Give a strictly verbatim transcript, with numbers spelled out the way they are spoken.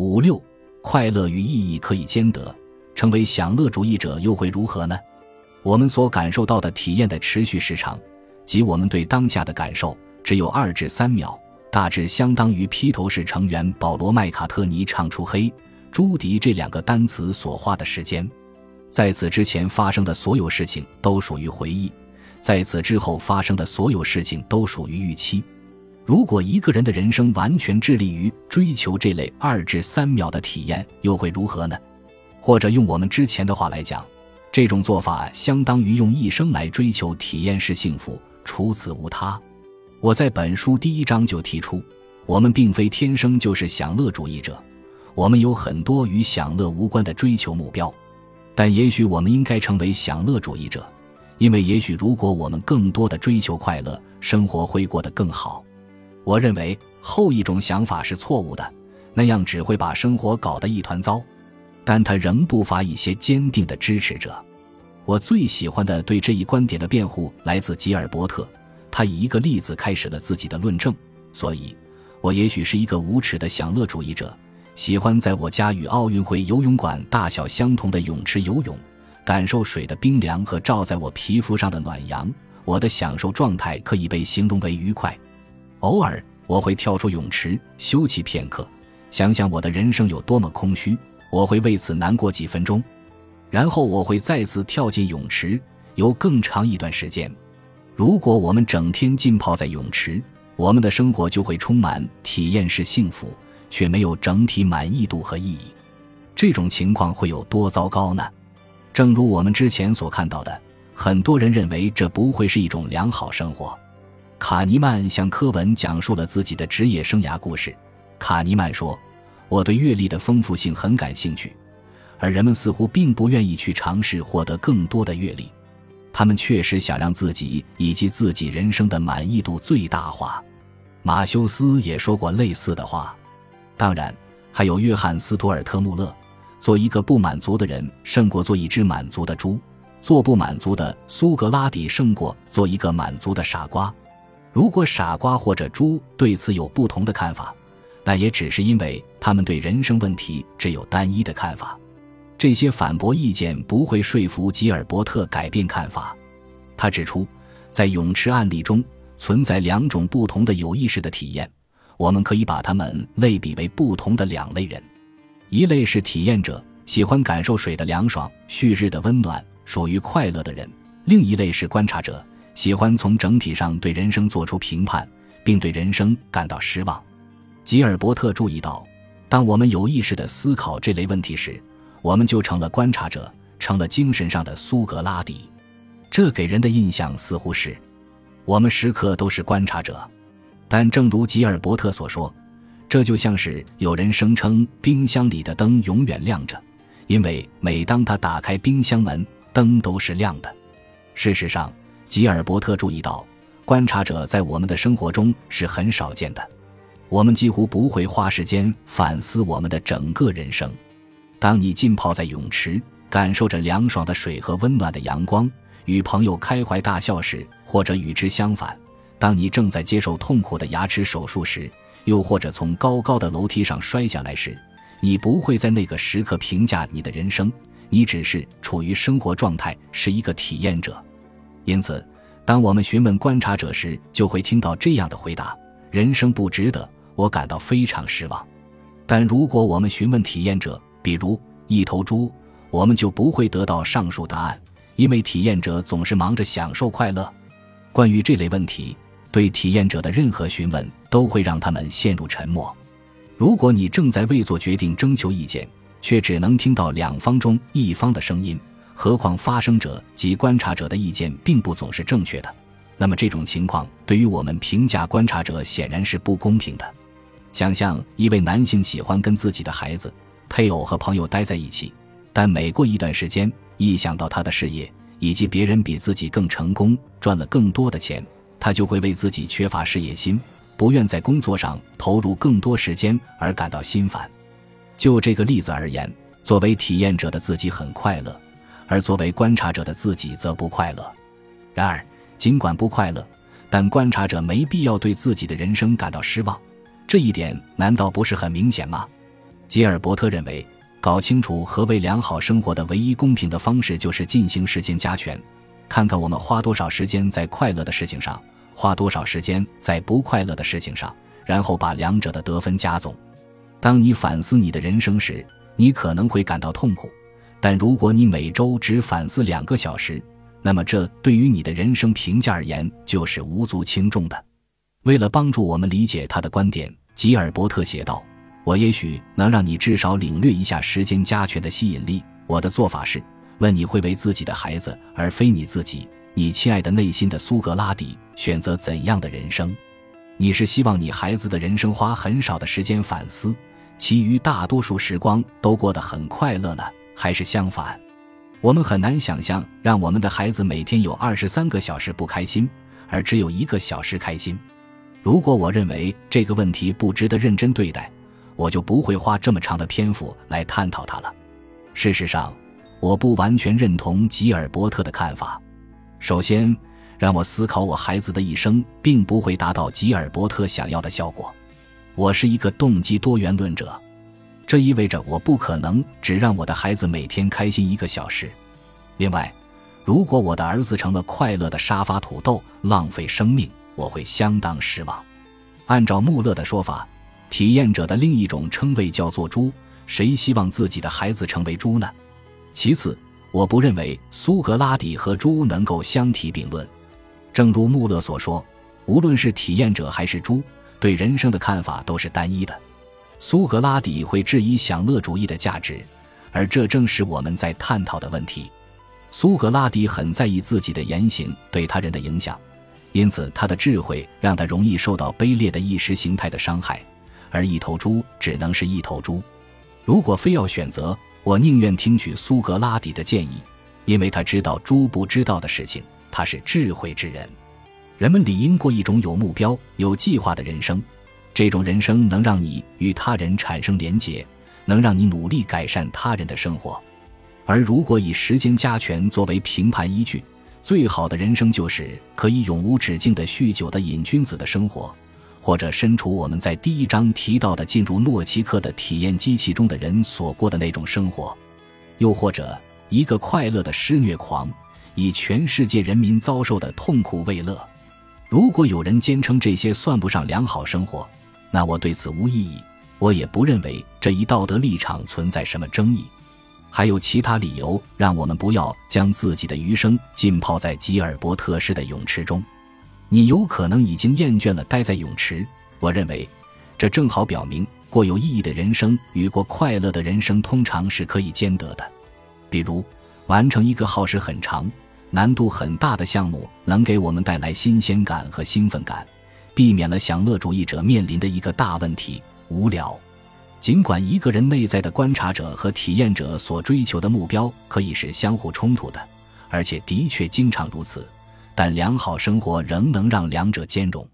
五六，快乐与意义可以兼得，成为享乐主义者又会如何呢？我们所感受到的体验的持续时长，即我们对当下的感受，只有二至三秒，大致相当于披头士成员保罗·麦卡特尼唱出黑朱迪这两个单词所花的时间。在此之前发生的所有事情都属于回忆，在此之后发生的所有事情都属于预期。如果一个人的人生完全致力于追求这类二至三秒的体验，又会如何呢？或者用我们之前的话来讲，这种做法相当于用一生来追求体验式幸福，除此无他。我在本书第一章就提出，我们并非天生就是享乐主义者，我们有很多与享乐无关的追求目标，但也许我们应该成为享乐主义者，因为也许如果我们更多的追求快乐，生活会过得更好。我认为后一种想法是错误的，那样只会把生活搞得一团糟，但它仍不乏一些坚定的支持者。我最喜欢的对这一观点的辩护来自吉尔伯特，他以一个例子开始了自己的论证。所以我也许是一个无耻的享乐主义者，喜欢在我家与奥运会游泳馆大小相同的泳池游泳，感受水的冰凉和照在我皮肤上的暖阳，我的享受状态可以被形容为愉快。偶尔我会跳出泳池休息片刻，想想我的人生有多么空虚，我会为此难过几分钟，然后我会再次跳进泳池游更长一段时间。如果我们整天浸泡在泳池，我们的生活就会充满体验式幸福，却没有整体满意度和意义。这种情况会有多糟糕呢？正如我们之前所看到的，很多人认为这不会是一种良好生活。卡尼曼向科文讲述了自己的职业生涯故事。卡尼曼说，我对阅历的丰富性很感兴趣，而人们似乎并不愿意去尝试获得更多的阅历。他们确实想让自己以及自己人生的满意度最大化。马修斯也说过类似的话。当然，还有约翰·斯图尔特·穆勒，做一个不满足的人胜过做一只满足的猪，做不满足的苏格拉底胜过做一个满足的傻瓜。如果傻瓜或者猪对此有不同的看法，那也只是因为他们对人生问题只有单一的看法。这些反驳意见不会说服吉尔伯特改变看法。他指出，在泳池案例中存在两种不同的有意识的体验，我们可以把它们类比为不同的两类人。一类是体验者，喜欢感受水的凉爽、旭日的温暖，属于快乐的人；另一类是观察者，喜欢从整体上对人生做出评判，并对人生感到失望。吉尔伯特注意到，当我们有意识地思考这类问题时，我们就成了观察者，成了精神上的苏格拉底。这给人的印象似乎是，我们时刻都是观察者。但正如吉尔伯特所说，这就像是有人声称冰箱里的灯永远亮着，因为每当他打开冰箱门，灯都是亮的。事实上，吉尔伯特注意到，观察者在我们的生活中是很少见的。我们几乎不会花时间反思我们的整个人生。当你浸泡在泳池，感受着凉爽的水和温暖的阳光，与朋友开怀大笑时，或者与之相反，当你正在接受痛苦的牙齿手术时，又或者从高高的楼梯上摔下来时，你不会在那个时刻评价你的人生，你只是处于生活状态，是一个体验者。因此，当我们询问观察者时，就会听到这样的回答：人生不值得，我感到非常失望。但如果我们询问体验者，比如一头猪，我们就不会得到上述答案，因为体验者总是忙着享受快乐。关于这类问题，对体验者的任何询问都会让他们陷入沉默。如果你正在为做决定征求意见，却只能听到两方中一方的声音，何况发生者及观察者的意见并不总是正确的，那么这种情况对于我们评价观察者显然是不公平的。想象一位男性喜欢跟自己的孩子、配偶和朋友待在一起，但每过一段时间，一想到他的事业以及别人比自己更成功、赚了更多的钱，他就会为自己缺乏事业心，不愿在工作上投入更多时间而感到心烦。就这个例子而言，作为体验者的自己很快乐，而作为观察者的自己则不快乐。然而，尽管不快乐，但观察者没必要对自己的人生感到失望，这一点难道不是很明显吗？吉尔伯特认为，搞清楚何为良好生活的唯一公平的方式就是进行时间加权，看看我们花多少时间在快乐的事情上，花多少时间在不快乐的事情上，然后把两者的得分加总。当你反思你的人生时，你可能会感到痛苦，但如果你每周只反思两个小时，那么这对于你的人生评价而言就是无足轻重的。为了帮助我们理解他的观点，吉尔伯特写道，我也许能让你至少领略一下时间加权的吸引力。我的做法是问你会为自己的孩子而非你自己，你亲爱的内心的苏格拉底，选择怎样的人生？你是希望你孩子的人生花很少的时间反思，其余大多数时光都过得很快乐呢，还是相反？我们很难想象让我们的孩子每天有二十三个小时不开心，而只有一个小时开心。如果我认为这个问题不值得认真对待，我就不会花这么长的篇幅来探讨它了。事实上，我不完全认同吉尔伯特的看法。首先，让我思考我孩子的一生并不会达到吉尔伯特想要的效果。我是一个动机多元论者，这意味着我不可能只让我的孩子每天开心一个小时。另外，如果我的儿子成了快乐的沙发土豆，浪费生命，我会相当失望。按照穆勒的说法，体验者的另一种称谓叫做猪，谁希望自己的孩子成为猪呢？其次，我不认为苏格拉底和猪能够相提并论。正如穆勒所说，无论是体验者还是猪，对人生的看法都是单一的。苏格拉底会质疑享乐主义的价值，而这正是我们在探讨的问题。苏格拉底很在意自己的言行对他人的影响，因此他的智慧让他容易受到卑劣的意识形态的伤害，而一头猪只能是一头猪。如果非要选择，我宁愿听取苏格拉底的建议，因为他知道猪不知道的事情，他是智慧之人。人们理应过一种有目标、有计划的人生，这种人生能让你与他人产生连结，能让你努力改善他人的生活。而如果以时间加权作为评判依据，最好的人生就是可以永无止境的酗酒的瘾君子的生活，或者身处我们在第一章提到的进入诺奇克的体验机器中的人所过的那种生活，又或者一个快乐的施虐狂，以全世界人民遭受的痛苦为乐。如果有人坚称这些算不上良好生活，那我对此无异议，我也不认为这一道德立场存在什么争议。还有其他理由让我们不要将自己的余生浸泡在吉尔伯特式的泳池中。你有可能已经厌倦了待在泳池，我认为这正好表明过有意义的人生与过快乐的人生通常是可以兼得的。比如，完成一个耗时很长、难度很大的项目能给我们带来新鲜感和兴奋感，避免了享乐主义者面临的一个大问题——无聊。尽管一个人内在的观察者和体验者所追求的目标可以是相互冲突的，而且的确经常如此，但良好生活仍能让两者兼容。